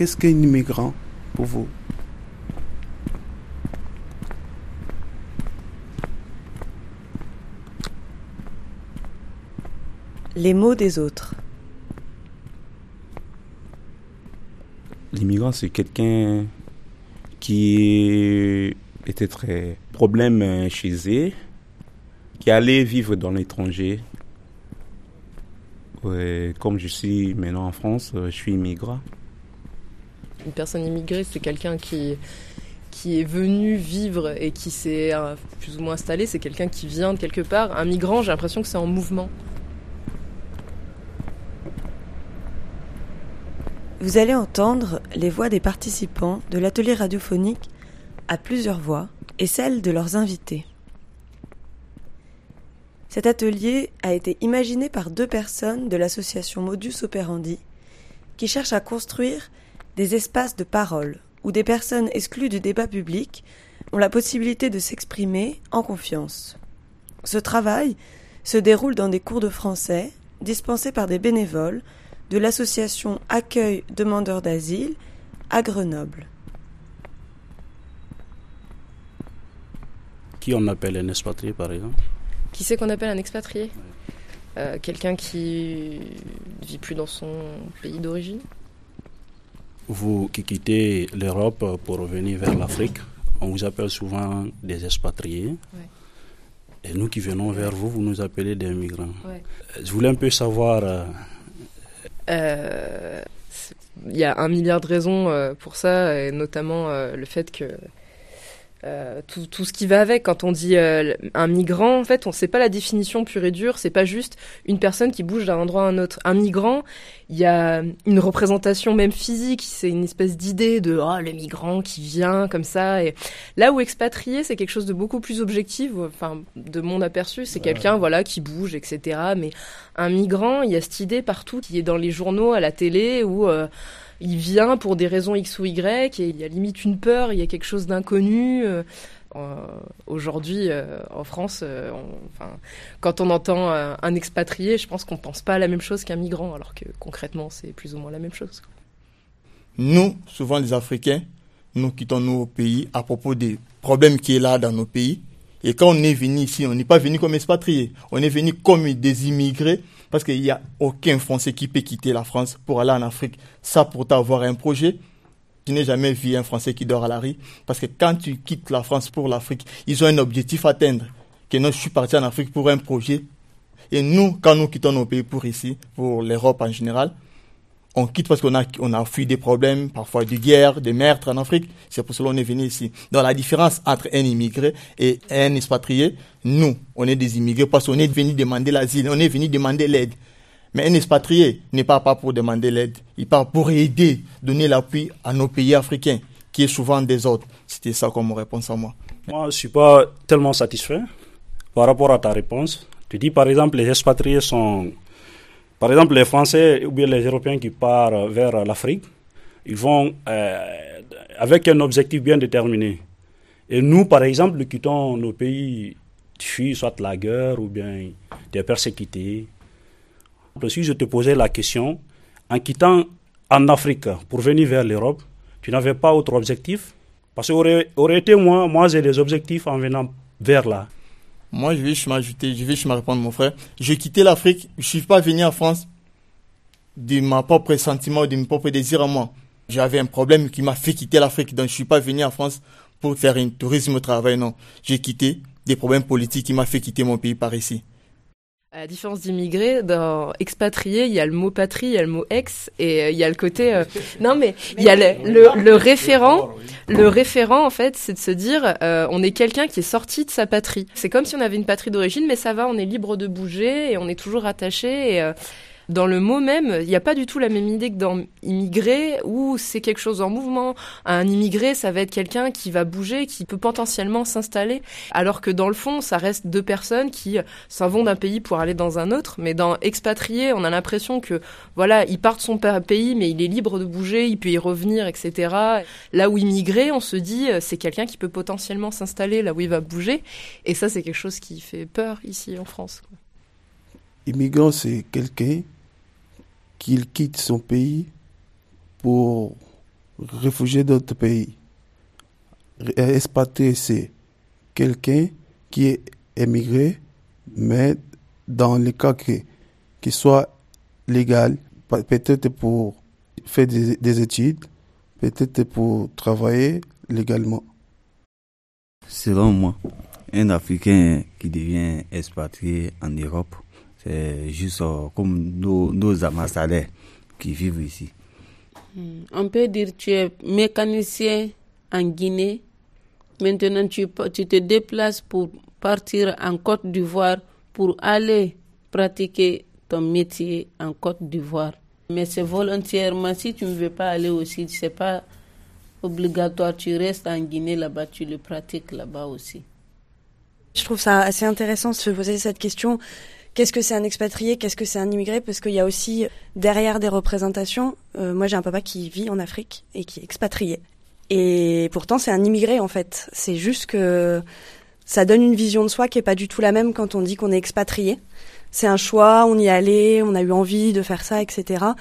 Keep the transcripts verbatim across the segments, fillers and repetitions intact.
Qu'est-ce qu'un immigrant pour vous? Les mots des autres. L'immigrant, c'est quelqu'un qui était très problème chez eux, qui allait vivre dans l'étranger. Ouais, comme je suis maintenant en France, je suis immigrant. Une personne immigrée, c'est quelqu'un qui, qui est venu vivre et qui s'est euh, plus ou moins installé. C'est quelqu'un qui vient de quelque part. Un migrant, j'ai l'impression que c'est en mouvement. Vous allez entendre les voix des participants de l'atelier radiophonique à plusieurs voix et celles de leurs invités. Cet atelier a été imaginé par deux personnes de l'association Modus Operandi qui cherchent à construire des espaces de parole où des personnes exclues du débat public ont la possibilité de s'exprimer en confiance. Ce travail se déroule dans des cours de français dispensés par des bénévoles de l'association Accueil demandeurs d'asile à Grenoble. Qui on appelle un expatrié par exemple ? Qui c'est qu'on appelle un expatrié ? euh, Quelqu'un qui ne vit plus dans son pays d'origine ? Vous qui quittez l'Europe pour revenir vers l'Afrique, on vous appelle souvent des expatriés. Ouais. Et nous qui venons vers vous, vous nous appelez des migrants. Ouais. Je voulais un peu savoir... Euh, euh, il y a un milliard de raisons pour ça, et notamment le fait que... Euh, tout, tout ce qui va avec. Quand on dit euh, un migrant, en fait, on sait pas la définition pure et dure. C'est pas juste une personne qui bouge d'un endroit à un autre. Un migrant, il y a une représentation même physique. C'est une espèce d'idée de oh, le migrant qui vient comme ça. Et là où expatrié, c'est quelque chose de beaucoup plus objectif. Enfin, de mon aperçu, c'est voilà. Quelqu'un, voilà, qui bouge, et cetera. Mais un migrant, il y a cette idée partout qui est dans les journaux, à la télé, où euh, il vient pour des raisons X ou Y, et il y a limite une peur, il y a quelque chose d'inconnu. Euh, aujourd'hui, euh, en France, euh, on, enfin, quand on entend euh, un expatrié, je pense qu'on ne pense pas à la même chose qu'un migrant, alors que concrètement, c'est plus ou moins la même chose. Nous, souvent les Africains, nous quittons nos pays à propos des problèmes qui est là dans nos pays. Et quand on est venu ici, on n'est pas venu comme expatrié, on est venu comme des immigrés, parce qu'il n'y a aucun Français qui peut quitter la France pour aller en Afrique. Ça, pour t'avoir un projet, je n'ai jamais vu un Français qui dort à la rue, parce que quand tu quittes la France pour l'Afrique, ils ont un objectif à atteindre. Que non, je suis parti en Afrique pour un projet. Et nous, quand nous quittons nos pays pour ici, pour l'Europe en général, on quitte parce qu'on a, on a fui des problèmes, parfois des guerres, des meurtres en Afrique. C'est pour cela qu'on est venu ici. Donc la différence entre un immigré et un expatrié, nous, on est des immigrés parce qu'on est venu demander l'asile, on est venu demander l'aide. Mais un expatrié ne part pas pour demander l'aide, il part pour aider, donner l'appui à nos pays africains, qui est souvent des autres. C'était ça comme réponse à moi. Moi, je ne suis pas tellement satisfait par rapport à ta réponse. Tu dis par exemple les expatriés sont... Par exemple, les Français ou bien les Européens qui partent vers l'Afrique, ils vont euh, avec un objectif bien déterminé. Et nous, par exemple, nous quittons nos pays, fuient soit la guerre ou bien des persécutés. Si je te posais la question, en quittant en Afrique pour venir vers l'Europe, tu n'avais pas autre objectif? Parce que aurait, aurait été moi, moi j'ai des objectifs en venant vers là. Moi, je vais je m'ajouter, je vais je me répondre, mon frère. J'ai quitté l'Afrique, je ne suis pas venu en France de mon propre sentiment, de mon propre désir à moi. J'avais un problème qui m'a fait quitter l'Afrique, donc je ne suis pas venu en France pour faire un tourisme au travail, non. J'ai quitté des problèmes politiques qui m'ont fait quitter mon pays par ici. À la différence d'immigrés, dans expatrié, il y a le mot patrie, il y a le mot ex, et il y a le côté... Euh... Non, mais il y a le, le, le référent, le référent, en fait, c'est de se dire, euh, on est quelqu'un qui est sorti de sa patrie. C'est comme si on avait une patrie d'origine, mais ça va, on est libre de bouger, et on est toujours attaché, et... Euh... Dans le mot même, il n'y a pas du tout la même idée que dans immigré, où c'est quelque chose en mouvement. Un immigré, ça va être quelqu'un qui va bouger, qui peut potentiellement s'installer. Alors que dans le fond, ça reste deux personnes qui s'en vont d'un pays pour aller dans un autre. Mais dans expatrié, on a l'impression que, voilà, il part de son pays, mais il est libre de bouger, il peut y revenir, et cetera. Là où immigré, on se dit, c'est quelqu'un qui peut potentiellement s'installer là où il va bouger. Et ça, c'est quelque chose qui fait peur ici en France. Immigrant, c'est quelqu'un qu'il quitte son pays pour réfugié d'autres pays. Expatrié, c'est quelqu'un qui est émigré, mais dans le cas que qu'il soit légal, peut-être pour faire des, des études, peut-être pour travailler légalement. Selon moi, un Africain qui devient expatrié en Europe, c'est juste comme nos, nos amassalais qui vivent ici. On peut dire que tu es mécanicien en Guinée. Maintenant, tu, tu te déplaces pour partir en Côte d'Ivoire pour aller pratiquer ton métier en Côte d'Ivoire. Mais c'est volontairement. Si tu ne veux pas aller aussi, ce n'est pas obligatoire. Tu restes en Guinée là-bas, tu le pratiques là-bas aussi. Je trouve ça assez intéressant de se poser cette question. Qu'est-ce que c'est un expatrié? Qu'est-ce que c'est un immigré? Parce qu'il y a aussi derrière des représentations. Euh, moi, j'ai un papa qui vit en Afrique et qui est expatrié. Et pourtant, c'est un immigré, en fait. C'est juste que ça donne une vision de soi qui n'est pas du tout la même quand on dit qu'on est expatrié. C'est un choix, on y allait, on a eu envie de faire ça, et cetera.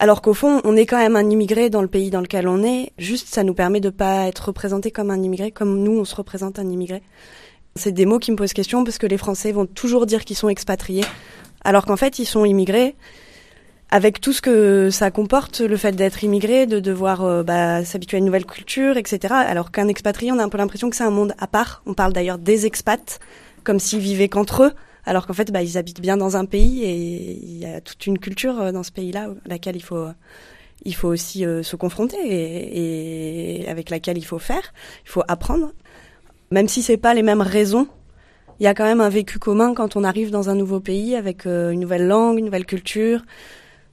Alors qu'au fond, on est quand même un immigré dans le pays dans lequel on est. Juste, ça nous permet de ne pas être représenté comme un immigré, comme nous, on se représente un immigré. C'est des mots qui me posent question parce que les Français vont toujours dire qu'ils sont expatriés, alors qu'en fait, ils sont immigrés. Avec tout ce que ça comporte, le fait d'être immigré, de devoir euh, bah, s'habituer à une nouvelle culture, et cetera. Alors qu'un expatrié, on a un peu l'impression que c'est un monde à part. On parle d'ailleurs des expats, comme s'ils vivaient qu'entre eux, alors qu'en fait, bah, ils habitent bien dans un pays et il y a toute une culture euh, dans ce pays-là, à laquelle il faut, euh, il faut aussi euh, se confronter et, et avec laquelle il faut faire, il faut apprendre. Même si c'est pas les mêmes raisons, il y a quand même un vécu commun quand on arrive dans un nouveau pays avec euh, une nouvelle langue, une nouvelle culture,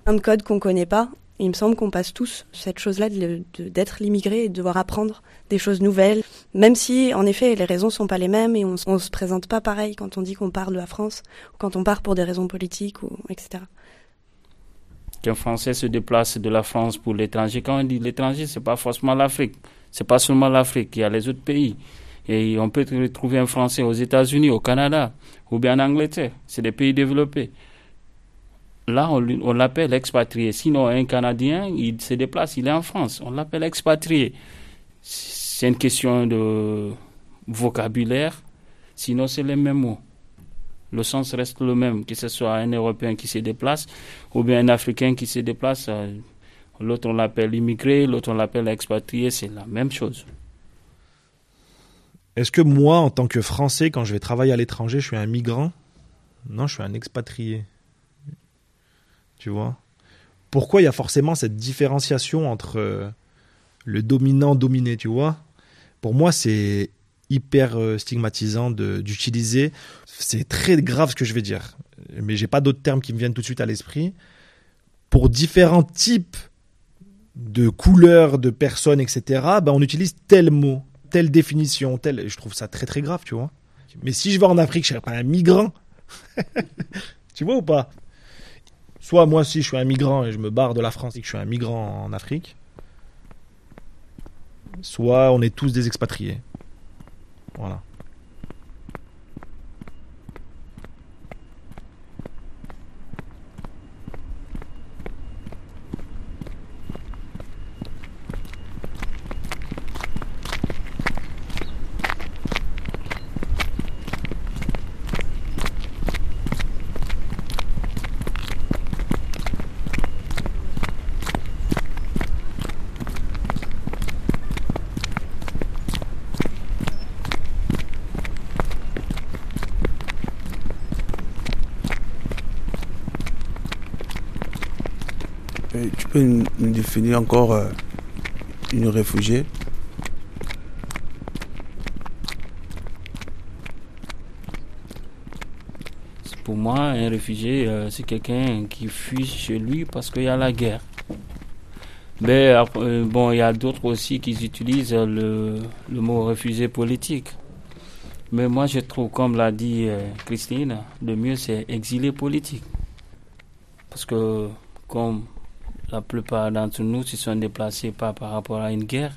un code qu'on ne connaît pas. Il me semble qu'on passe tous cette chose-là de, de, d'être l'immigré et de devoir apprendre des choses nouvelles, même si, en effet, les raisons ne sont pas les mêmes et on ne se présente pas pareil quand on dit qu'on part de la France, ou quand on part pour des raisons politiques, ou, et cetera. Qu'un Français se déplace de la France pour l'étranger, quand on dit l'étranger, ce n'est pas forcément l'Afrique, ce n'est pas seulement l'Afrique, il y a les autres pays. Et on peut retrouver un Français aux États-Unis, au Canada, ou bien en Angleterre, c'est des pays développés. Là, on, on l'appelle expatrié. Sinon, un Canadien, il se déplace, il est en France. On l'appelle expatrié. C'est une question de vocabulaire. Sinon, c'est les mêmes mots. Le sens reste le même, que ce soit un Européen qui se déplace ou bien un Africain qui se déplace. L'autre, on l'appelle immigré, l'autre, on l'appelle expatrié. C'est la même chose. Est-ce que moi, en tant que Français, quand je vais travailler à l'étranger, je suis un migrant? Non, je suis un expatrié. Tu vois? Pourquoi il y a forcément cette différenciation entre euh, le dominant, dominé, tu vois? Pour moi, c'est hyper euh, stigmatisant de, d'utiliser. C'est très grave ce que je vais dire, mais j'ai pas d'autres termes qui me viennent tout de suite à l'esprit. Pour différents types de couleurs, de personnes, et cetera, ben on utilise tel mot, telle définition, tel. Je trouve ça très très grave, tu vois? Mais si je vais en Afrique, je serai pas un migrant, tu vois ou pas? Soit moi, si je suis un migrant et je me barre de la France et que je suis un migrant en Afrique, soit on est tous des expatriés. Voilà. Tu peux nous définir encore euh, une réfugiée? Pour moi, un réfugié, euh, c'est quelqu'un qui fuit chez lui parce qu'il y a la guerre. Mais euh, bon, il y a d'autres aussi qui utilisent le, le mot réfugié politique. Mais moi, je trouve, comme l'a dit euh, Christine, le mieux c'est exilé politique. Parce que, comme la plupart d'entre nous se sont déplacés pas par rapport à une guerre.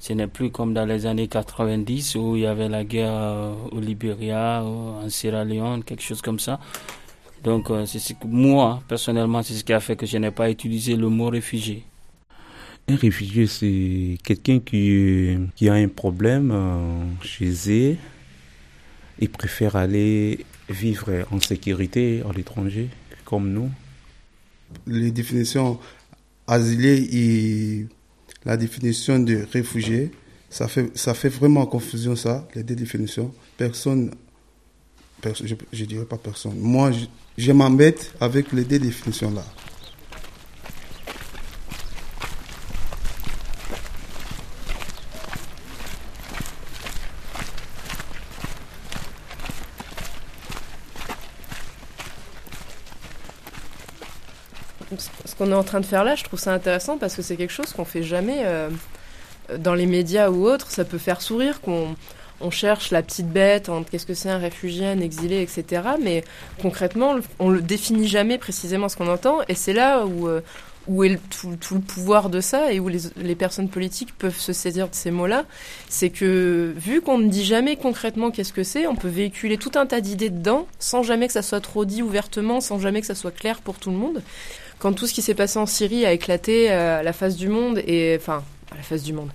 Ce n'est plus comme dans les années quatre-vingt-dix où il y avait la guerre euh, au Libéria, euh, en Sierra Leone, quelque chose comme ça. Donc euh, c'est ce que, moi, personnellement, c'est ce qui a fait que je n'ai pas utilisé le mot réfugié. Un réfugié, c'est quelqu'un qui, qui a un problème chez eux et préfère aller vivre en sécurité à l'étranger, comme nous. Les définitions asilé et la définition de réfugié, ça fait, ça fait vraiment confusion, ça, les deux définitions. Personne, perso, je, je dirais pas personne. Moi, je, je m'embête avec les deux définitions-là. Ce qu'on est en train de faire là, je trouve ça intéressant parce que c'est quelque chose qu'on fait jamais euh, dans les médias ou autres. Ça peut faire sourire qu'on on cherche la petite bête entre qu'est-ce que c'est un réfugié, un exilé, et cetera. Mais concrètement, on le définit jamais précisément ce qu'on entend. Et c'est là où, euh, où est le, tout, tout le pouvoir de ça et où les, les personnes politiques peuvent se saisir de ces mots-là. C'est que vu qu'on ne dit jamais concrètement qu'est-ce que c'est, on peut véhiculer tout un tas d'idées dedans sans jamais que ça soit trop dit ouvertement, sans jamais que ça soit clair pour tout le monde. Quand tout ce qui s'est passé en Syrie a éclaté à la face du monde, et enfin, à la face du monde,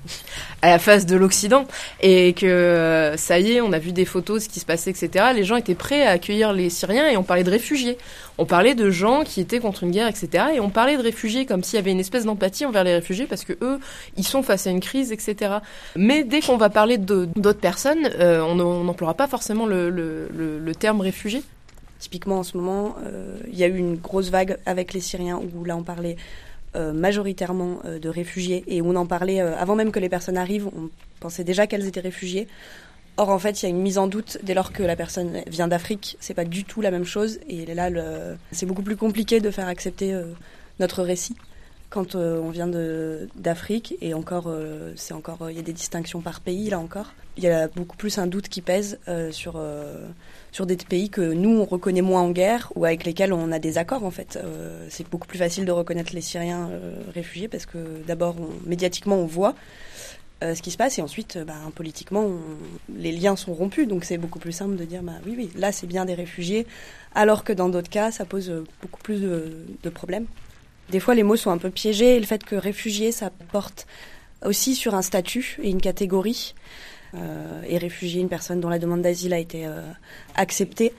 à la face de l'Occident, et que ça y est, on a vu des photos, ce qui se passait, et cetera, les gens étaient prêts à accueillir les Syriens, et on parlait de réfugiés. On parlait de gens qui étaient contre une guerre, et cetera, et on parlait de réfugiés comme s'il y avait une espèce d'empathie envers les réfugiés, parce que eux, ils sont face à une crise, et cetera. Mais dès qu'on va parler de, d'autres personnes, euh, on n'emploiera pas forcément le, le, le, le terme réfugié. Typiquement, en ce moment, euh, il y a eu une grosse vague avec les Syriens où là, on parlait euh, majoritairement euh, de réfugiés et on en parlait euh, avant même que les personnes arrivent. On pensait déjà qu'elles étaient réfugiées. Or, en fait, il y a une mise en doute dès lors que la personne vient d'Afrique. C'est pas du tout la même chose. Et là, le... c'est beaucoup plus compliqué de faire accepter euh, notre récit quand euh, on vient de, d'Afrique. Et encore, euh, c'est encore, euh, y a des distinctions par pays, là encore. Il y a beaucoup plus un doute qui pèse euh, sur... Euh, sur des pays que nous, on reconnaît moins en guerre ou avec lesquels on a des accords, en fait. Euh, c'est beaucoup plus facile de reconnaître les Syriens euh, réfugiés parce que, d'abord, on, médiatiquement, on voit euh, ce qui se passe et ensuite, bah, politiquement, on, les liens sont rompus. Donc, c'est beaucoup plus simple de dire, bah, oui, oui, là, c'est bien des réfugiés, alors que dans d'autres cas, ça pose beaucoup plus de, de problèmes. Des fois, les mots sont un peu piégés et le fait que réfugié, ça porte aussi sur un statut et une catégorie. Euh, et réfugié, une personne dont la demande d'asile a été euh, acceptée.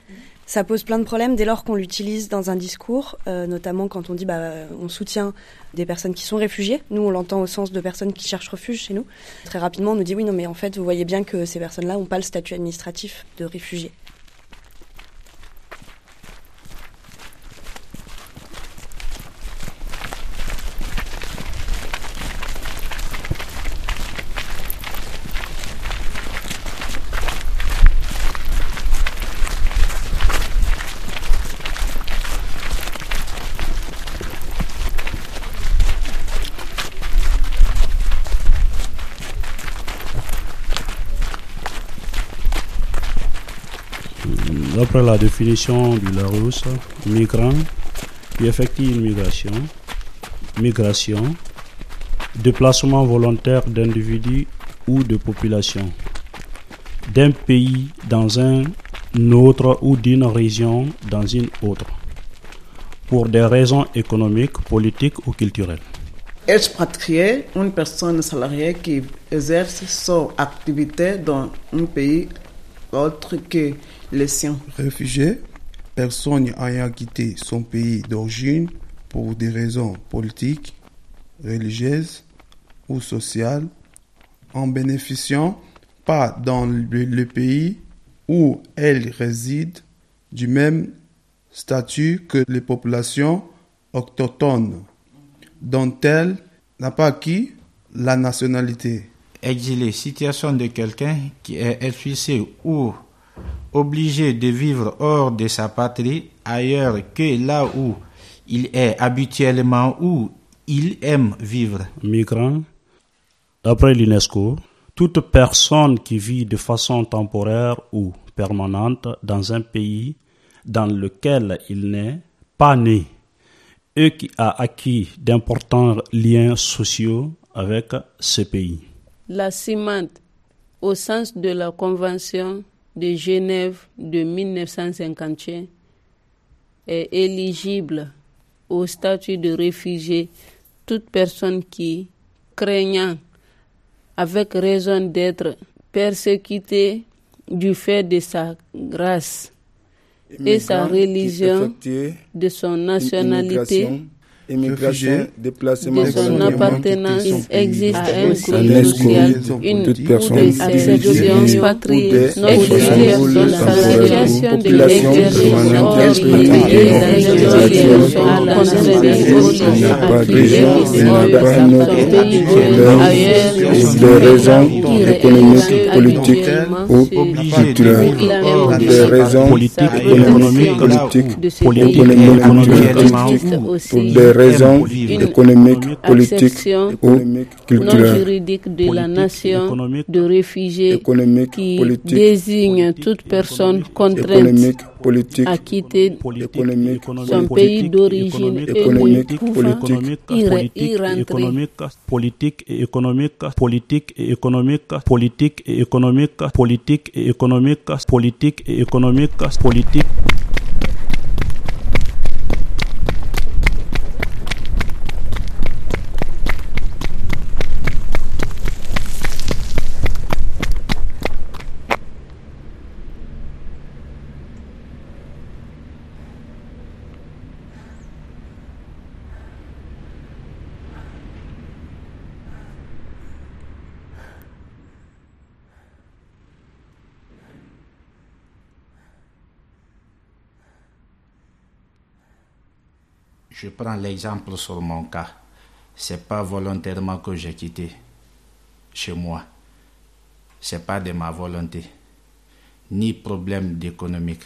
Ça pose plein de problèmes dès lors qu'on l'utilise dans un discours, euh, notamment quand on dit bah, on soutient des personnes qui sont réfugiées. Nous, on l'entend au sens de personnes qui cherchent refuge chez nous. Très rapidement, on nous dit oui, non, mais en fait, vous voyez bien que ces personnes-là n'ont pas le statut administratif de réfugiés. D'après la définition du Larousse, migrant qui effectue une migration, migration, déplacement volontaire d'individus ou de populations, d'un pays dans un autre ou d'une région dans une autre, pour des raisons économiques, politiques ou culturelles. Expatrié, une personne salariée qui exerce son activité dans un pays autre que les siens. Réfugié, personne ayant quitté son pays d'origine pour des raisons politiques, religieuses ou sociales, en bénéficiant pas dans le pays où elle réside du même statut que les populations autochtones, dont elle n'a pas acquis la nationalité. Exilé, situation de quelqu'un qui est expulsé ou obligé de vivre hors de sa patrie, ailleurs que là où il est habituellement, où il aime vivre. Migrant, d'après l'UNESCO, toute personne qui vit de façon temporaire ou permanente dans un pays dans lequel il n'est pas né, et qui a acquis d'importants liens sociaux avec ce pays. La Cimade, au sens de la Convention de Genève de dix-neuf cent cinquante et un, est éligible au statut de réfugié toute personne qui, craignant, avec raison d'être persécuté du fait de sa race et sa religion, de son nationalité, immigration, déplacement, de son appartenance, existe un crime social, une acception patrie, non-exercition de l'exercice, des raisons économiques, politiques ou culturelles, des raisons économiques, politiques ou culturelles, raisons économiques, politiques ou culturelles, non juridique de la nation de réfugiés qui désigne toute personne contrainte à quitter son pays d'origine économique, politique, économique, politique et économique, politique et économique, politique et économique, politique et économique, politique et économique, politique. Je prends l'exemple sur mon cas. C'est pas volontairement que j'ai quitté chez moi. C'est pas de ma volonté, ni problème d'économique.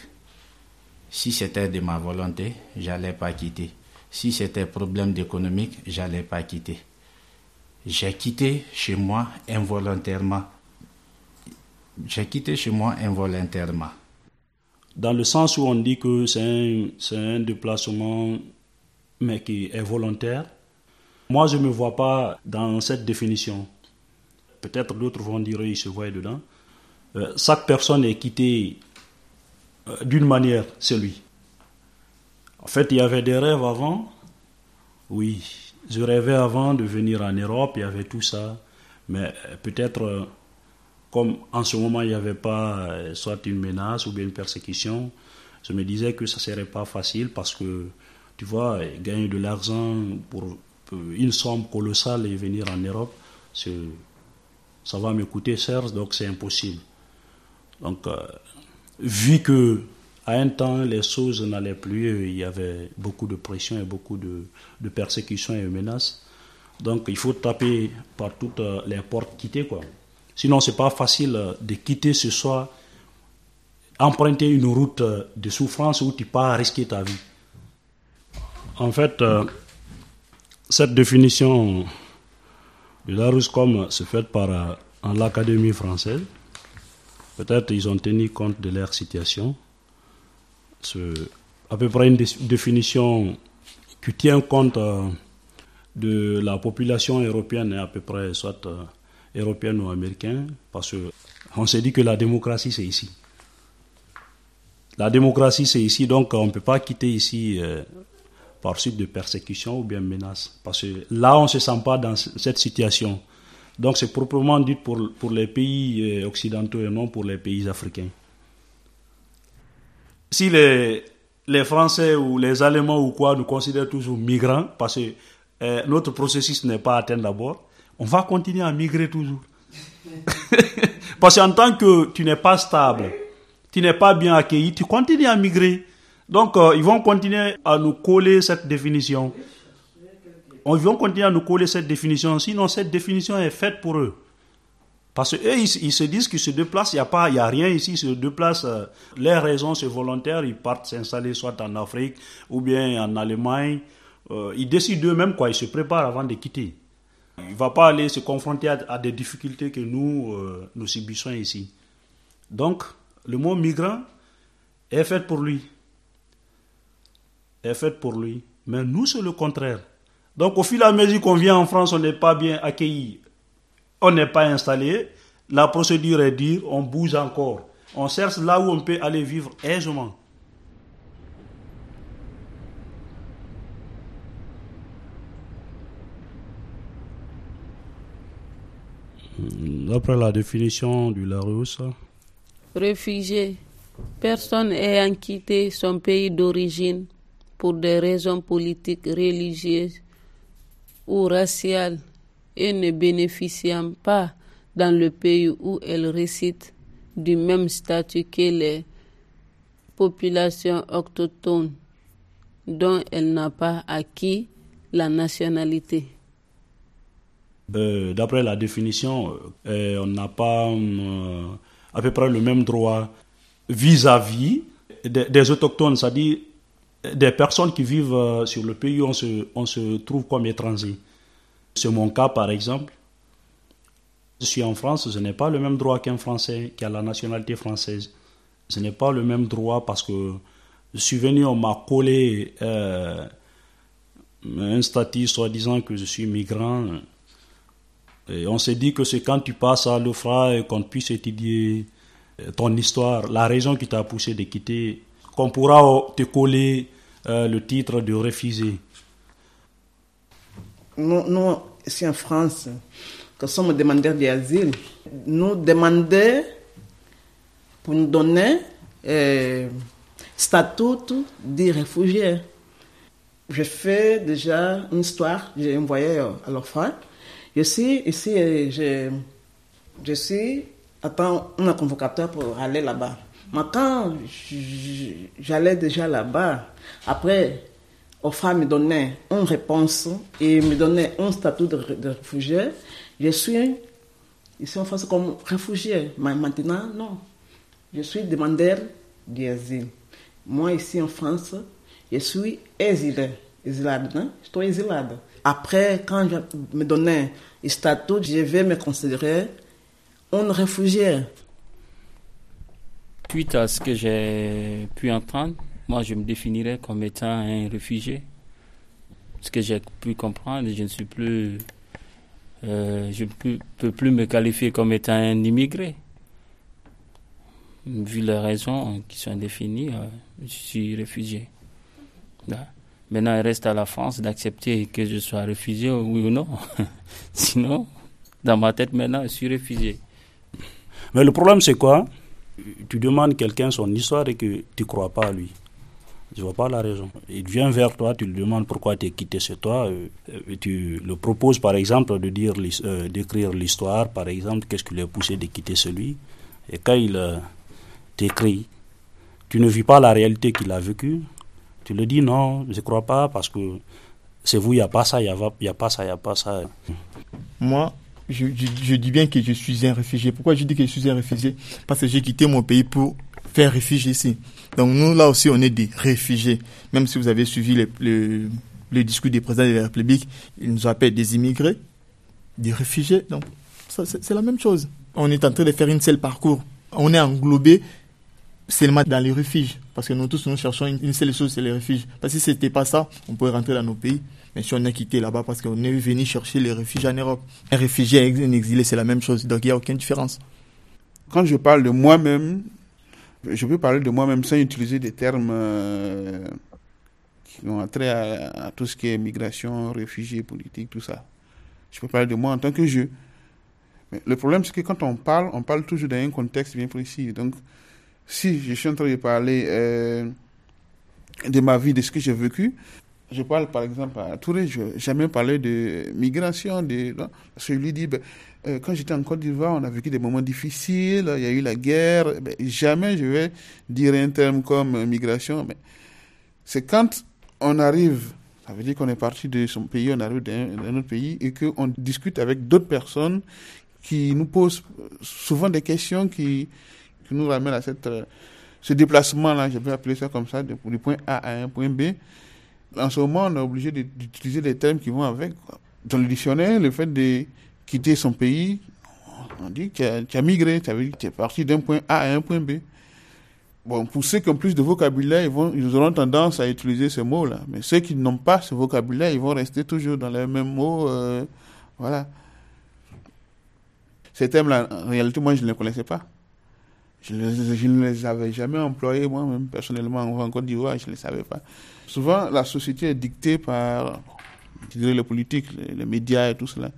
Si c'était de ma volonté, j'allais pas quitter. Si c'était problème d'économique, j'allais pas quitter. J'ai quitté chez moi involontairement. J'ai quitté chez moi involontairement. Dans le sens où on dit que c'est un, c'est un déplacement mais qui est volontaire. Moi, je ne me vois pas dans cette définition. Peut-être d'autres vont dire qu'ils se voient dedans. Euh, chaque personne est quittée euh, d'une manière, c'est lui. En fait, il y avait des rêves avant. Oui, je rêvais avant de venir en Europe, il y avait tout ça. Mais euh, peut-être, euh, comme en ce moment, il n'y avait pas euh, soit une menace ou bien une persécution, je me disais que ça ne serait pas facile parce que tu vois, gagner de l'argent pour une somme colossale et venir en Europe, c'est, ça va me coûter cher, donc c'est impossible. Donc, euh, vu qu'à un temps, les choses n'allaient plus, il y avait beaucoup de pression et beaucoup de, de persécutions et de menaces, donc il faut taper par toutes les portes, quitter, quoi. Sinon, c'est pas facile de quitter ce soir, emprunter une route de souffrance où tu pars risquer ta vie. En fait, euh, cette définition de Larousse comme se fait par euh, l'Académie française, peut-être ils ont tenu compte de leur situation. C'est à peu près une dé- définition qui tient compte euh, de la population européenne, à peu près soit euh, européenne ou américaine, parce qu'on s'est dit que la démocratie c'est ici. La démocratie c'est ici, donc on ne peut pas quitter ici euh, par suite de persécution ou bien menace. Parce que là, on ne se sent pas dans cette situation. Donc, c'est proprement dit pour, pour les pays occidentaux et non pour les pays africains. Si les, les Français ou les Allemands ou quoi nous considèrent toujours migrants, parce que euh, notre processus n'est pas atteint d'abord, on va continuer à migrer toujours. Parce qu'en tant que tu n'es pas stable, tu n'es pas bien accueilli, tu continues à migrer. Donc, euh, ils vont continuer à nous coller cette définition. Ils vont continuer à nous coller cette définition. Sinon, cette définition est faite pour eux. Parce qu'eux, ils, ils se disent qu'ils se déplacent. Il n'y a pas, il n'y a rien ici. Ils se déplacent. Euh, les raisons, c'est volontaire. Ils partent s'installer soit en Afrique ou bien en Allemagne. Euh, ils décident eux-mêmes, quoi. Ils se préparent avant de quitter. Ils ne vont pas aller se confronter à, à des difficultés que nous, euh, nous subissons ici. Donc, le mot migrant est fait pour lui. est faite pour lui. Mais nous, c'est le contraire. Donc, au fil et à mesure qu'on vient en France, on n'est pas bien accueilli. On n'est pas installé. La procédure est dure. On bouge encore. On cherche là où on peut aller vivre aisément. D'après la définition du Larousse, réfugié, personne ayant quitté son pays d'origine pour des raisons politiques, religieuses ou raciales et ne bénéficiant pas dans le pays où elle réside du même statut que les populations autochtones dont elle n'a pas acquis la nationalité. Euh, d'après la définition, euh, on n'a pas euh, à peu près le même droit vis-à-vis des, des autochtones, c'est-à-dire des personnes qui vivent euh, sur le pays où on se, on se trouve comme étrangers. C'est mon cas par exemple. Je suis en France, je n'ai pas le même droit qu'un Français qui a la nationalité française. Je n'ai pas le même droit parce que je suis venu, on m'a collé euh, un statut soi-disant que je suis migrant. Et on s'est dit que c'est quand tu passes à l'O F R A et qu'on puisse étudier ton histoire, la raison qui t'a poussé de quitter, qu'on pourra te coller euh, le titre de réfugié. Nous, nous, ici en France, que sommes demandeurs d'asile, nous demandons pour nous donner euh, statut de réfugié. J'ai fait déjà une histoire, j'ai envoyé à l'O F R A. Je suis ici, je, je suis, attends, on a convocateur pour aller là-bas. Mais quand j'allais déjà là-bas, après, O F A me donnait une réponse et me donnait un statut de, de réfugié. Je suis ici en France comme réfugié, mais maintenant, non. Je suis demandeur d'asile. Moi, ici en France, je suis exilé. Exilade, hein? Je suis exilade. Après, quand je me donnais le statut, je vais me considérer un réfugié. Suite à ce que j'ai pu entendre, moi je me définirais comme étant un réfugié. Ce que j'ai pu comprendre, je ne suis plus, euh, je ne peux, peux plus me qualifier comme étant un immigré. Vu les raisons qui sont définies, euh, je suis réfugié. Là. Maintenant, il reste à la France d'accepter que je sois réfugié, oui ou non. Sinon, dans ma tête, maintenant, je suis réfugié. Mais le problème, c'est quoi? Tu demandes quelqu'un son histoire et que tu ne crois pas à lui. Je ne vois pas la raison. Il vient vers toi, tu lui demandes pourquoi tu es quitté chez toi. Et tu le proposes, par exemple, de dire, euh, d'écrire l'histoire, par exemple, qu'est-ce qui l'a poussé de quitter celui. Et quand il euh, t'écrit, tu ne vis pas la réalité qu'il a vécue. Tu le dis non, je ne crois pas parce que c'est vous, il n'y a pas ça, il n'y a pas ça, il n'y a pas ça. Moi, je, je, je dis bien que je suis un réfugié. Pourquoi je dis que je suis un réfugié? Parce que j'ai quitté mon pays pour faire réfugié ici. Donc nous, là aussi, on est des réfugiés. Même si vous avez suivi le, le, le discours du président de la République, ils nous appellent des immigrés, des réfugiés. Donc ça, c'est, c'est la même chose. On est en train de faire une seule parcours. On est englobé seulement dans les refuges. Parce que nous tous, nous cherchons une seule chose, c'est les refuges. Parce que si ce n'était pas ça, on pourrait rentrer dans nos pays. Mais si on a quitté là-bas, parce qu'on est venu chercher les refuges en Europe. Un réfugié et un exilé, c'est la même chose. Donc, il n'y a aucune différence. Quand je parle de moi-même, je peux parler de moi-même sans utiliser des termes euh, qui ont trait à, à tout ce qui est migration, réfugiés, politique, tout ça. Je peux parler de moi en tant que je. Mais le problème, c'est que quand on parle, on parle toujours dans un contexte bien précis. Donc, si je suis en train de parler euh, de ma vie, de ce que j'ai vécu, je parle par exemple à Touré, je n'ai jamais parlé de migration. De, non, parce que je lui dis, ben, euh, quand j'étais en Côte d'Ivoire, on a vécu des moments difficiles, il y a eu la guerre. Ben, jamais je vais dire un terme comme euh, migration. Ben, c'est quand on arrive, ça veut dire qu'on est parti de son pays, on arrive d'un, d'un autre pays et qu'on discute avec d'autres personnes qui nous posent souvent des questions qui... qui nous ramène à cette, ce déplacement-là, je vais appeler ça comme ça, du point A à un point B. En ce moment, on est obligé d'utiliser les termes qui vont avec. Dans le dictionnaire, le fait de quitter son pays, on dit que tu as migré, tu es parti d'un point A à un point B. Bon, pour ceux qui ont plus de vocabulaire, ils, vont, ils auront tendance à utiliser ce mot-là. Mais ceux qui n'ont pas ce vocabulaire, ils vont rester toujours dans les mêmes mots. Euh, voilà. Ces termes-là, en réalité, moi, je ne les connaissais pas. Je, les, je ne les avais jamais employés, moi-même, personnellement, en Côte d'Ivoire, je ne les savais pas. Souvent, la société est dictée par, je dirais, les politiques, les médias et tout cela.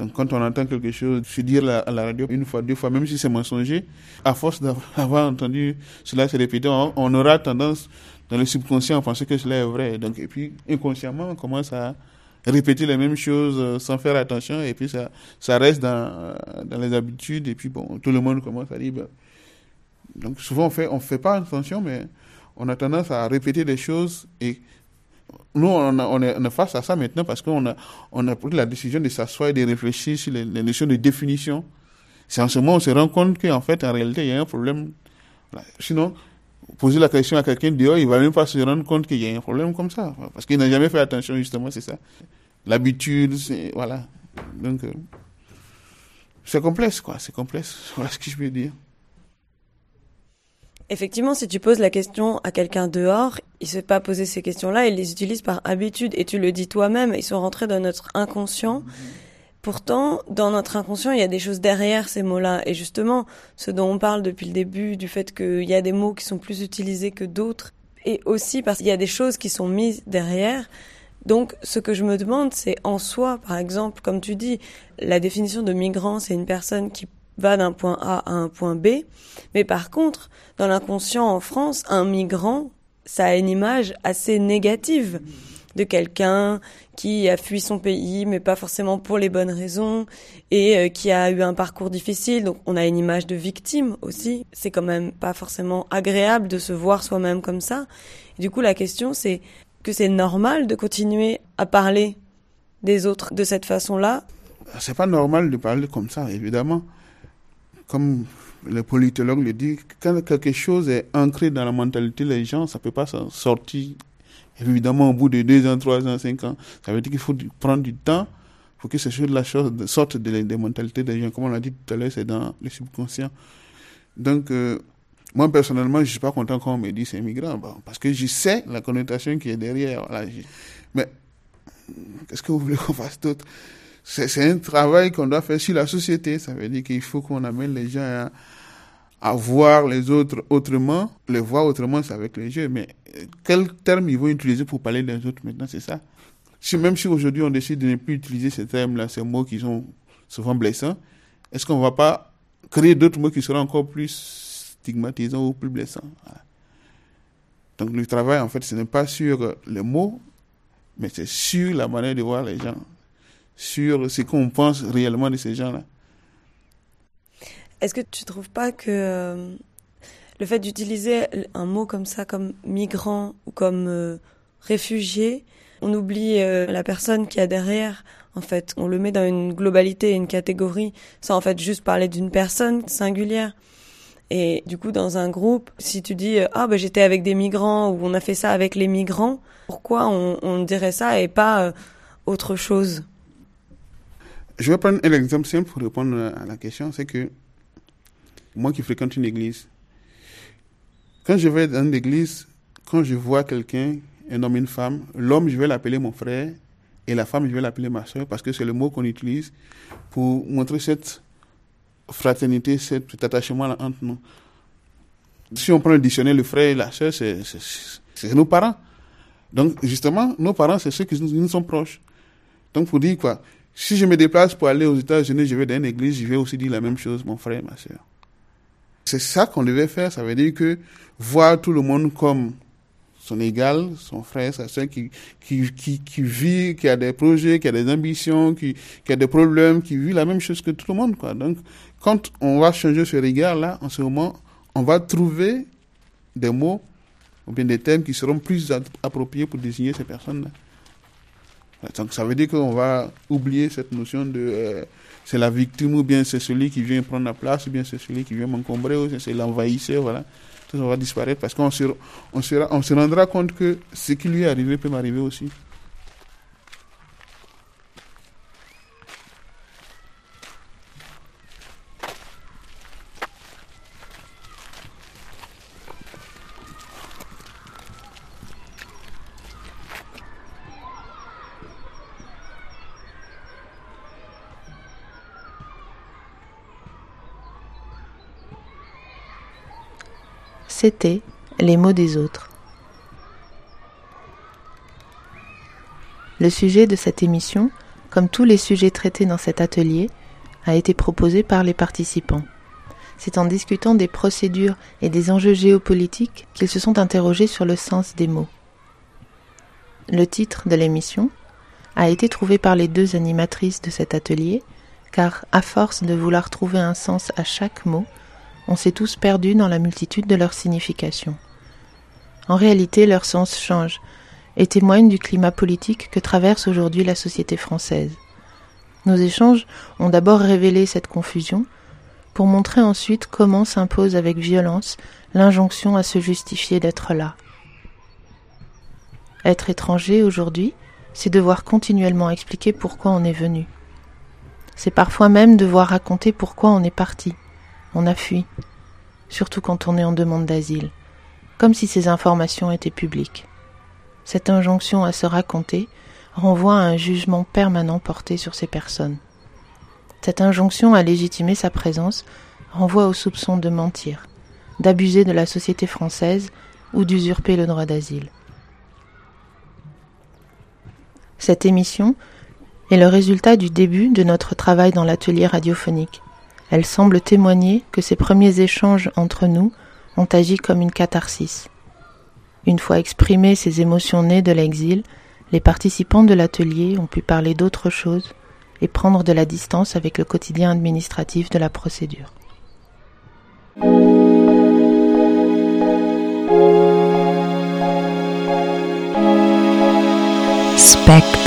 Donc quand on entend quelque chose se dire à la, la radio une fois, deux fois, même si c'est mensonger, à force d'avoir entendu cela se répéter, on, on aura tendance dans le subconscient à penser que cela est vrai. Donc, et puis inconsciemment, on commence à répéter les mêmes choses sans faire attention, et puis ça, ça reste dans, dans les habitudes, et puis bon, tout le monde commence à dire... Ben, donc souvent on fait, on fait pas attention, mais on a tendance à répéter des choses, et nous on, a, on est face à ça maintenant parce qu'on a, on a pris la décision de s'asseoir et de réfléchir sur les, les notions de définition. C'est en ce moment où on se rend compte qu'en fait, en réalité, il y a un problème. Sinon, poser la question à quelqu'un dehors, il va même pas se rendre compte qu'il y a un problème comme ça, parce qu'il n'a jamais fait attention, justement, c'est ça. L'habitude, c'est, voilà. Donc, euh, c'est complexe, quoi, c'est complexe, voilà ce que je veux dire. Effectivement, si tu poses la question à quelqu'un dehors, il ne sait pas poser ces questions-là, il les utilise par habitude, et tu le dis toi-même, ils sont rentrés dans notre inconscient. Pourtant, dans notre inconscient, il y a des choses derrière ces mots-là, et justement, ce dont on parle depuis le début, du fait qu'il y a des mots qui sont plus utilisés que d'autres, et aussi parce qu'il y a des choses qui sont mises derrière. Donc, ce que je me demande, c'est en soi, par exemple, comme tu dis, la définition de migrant, c'est une personne qui va d'un point A à un point B, mais par contre, dans l'inconscient en France, un migrant, ça a une image assez négative de quelqu'un qui a fui son pays, mais pas forcément pour les bonnes raisons, et qui a eu un parcours difficile, donc on a une image de victime aussi. C'est quand même pas forcément agréable de se voir soi-même comme ça. Et du coup, la question, c'est que c'est normal de continuer à parler des autres de cette façon-là. C'est pas normal de parler comme ça, évidemment. Comme le politologue le dit, quand quelque chose est ancré dans la mentalité des gens, ça ne peut pas s'en sortir. Évidemment, au bout de deux ans, trois ans, cinq ans, ça veut dire qu'il faut prendre du temps pour que ces choses-là sortent des de mentalités des gens. Comme on l'a dit tout à l'heure, c'est dans le subconscient. Donc, euh, moi, personnellement, je ne suis pas content quand on me dit c'est migrant, bon, parce que je sais la connotation qui est derrière. Voilà, je... Mais qu'est-ce que vous voulez qu'on fasse d'autre? C'est, c'est un travail qu'on doit faire sur la société. Ça veut dire qu'il faut qu'on amène les gens à, à voir les autres autrement. Les voir autrement, c'est avec les yeux. Mais quels termes ils vont utiliser pour parler des autres maintenant, c'est ça. Si, même si aujourd'hui on décide de ne plus utiliser ces termes-là, ces mots qui sont souvent blessants, est-ce qu'on ne va pas créer d'autres mots qui seront encore plus stigmatisants ou plus blessants? Voilà. Donc le travail, en fait, ce n'est pas sur les mots, mais c'est sur la manière de voir les gens, sur ce qu'on pense réellement de ces gens-là. Est-ce que tu ne trouves pas que euh, le fait d'utiliser un mot comme ça, comme migrant ou comme euh, réfugié, on oublie euh, la personne qu'il y a derrière, en fait. On le met dans une globalité, une catégorie, sans en fait juste parler d'une personne singulière. Et du coup, dans un groupe, si tu dis « Ah, ben j'étais avec des migrants » ou « On a fait ça avec les migrants », pourquoi on, on dirait ça et pas euh, autre chose ? Je vais prendre un exemple simple pour répondre à la question. C'est que moi qui fréquente une église, quand je vais dans une église, quand je vois quelqu'un, un homme, une femme, l'homme, je vais l'appeler mon frère et la femme, je vais l'appeler ma soeur, parce que c'est le mot qu'on utilise pour montrer cette fraternité, cet attachement entre nous. Si on prend le dictionnaire, le frère et la soeur, c'est, c'est, c'est nos parents. Donc justement, nos parents, c'est ceux qui nous sont proches. Donc pour dire quoi? Si je me déplace pour aller aux États-Unis, je vais dans une église, je vais aussi dire la même chose, mon frère et ma soeur. C'est ça qu'on devait faire, ça veut dire que voir tout le monde comme son égal, son frère, sa soeur, qui, qui, qui, qui vit, qui a des projets, qui a des ambitions, qui, qui a des problèmes, qui vit la même chose que tout le monde, quoi. Donc, quand on va changer ce regard-là, en ce moment, on va trouver des mots ou bien des termes qui seront plus appropriés pour désigner ces personnes-là. Donc ça veut dire qu'on va oublier cette notion de euh, c'est la victime, ou bien c'est celui qui vient prendre la place, ou bien c'est celui qui vient m'encombrer, ou bien c'est l'envahisseur, voilà. Tout ça va disparaître parce qu'on se, on se, on se rendra compte que ce qui lui est arrivé peut m'arriver aussi. C'était les mots des autres. Le sujet de cette émission comme tous les sujets traités dans cet atelier, a été proposé par les participants. C'est en discutant des procédures et des enjeux géopolitiques qu'ils se sont interrogés sur le sens des mots. Le titre de l'émission a été trouvé par les deux animatrices de cet atelier, car à force de vouloir trouver un sens à chaque mot, on s'est tous perdus dans la multitude de leurs significations. En réalité, leur sens change et témoigne du climat politique que traverse aujourd'hui la société française. Nos échanges ont d'abord révélé cette confusion, pour montrer ensuite comment s'impose avec violence l'injonction à se justifier d'être là. Être étranger aujourd'hui, c'est devoir continuellement expliquer pourquoi on est venu. C'est parfois même devoir raconter pourquoi on est parti, on a fui, surtout quand on est en demande d'asile, comme si ces informations étaient publiques. Cette injonction à se raconter renvoie à un jugement permanent porté sur ces personnes. Cette injonction à légitimer sa présence renvoie au soupçon de mentir, d'abuser de la société française ou d'usurper le droit d'asile. Cette émission est le résultat du début de notre travail dans l'atelier radiophonique. Elle semble témoigner que ces premiers échanges entre nous ont agi comme une catharsis. Une fois exprimées ces émotions nées de l'exil, les participants de l'atelier ont pu parler d'autre chose et prendre de la distance avec le quotidien administratif de la procédure. Spectre.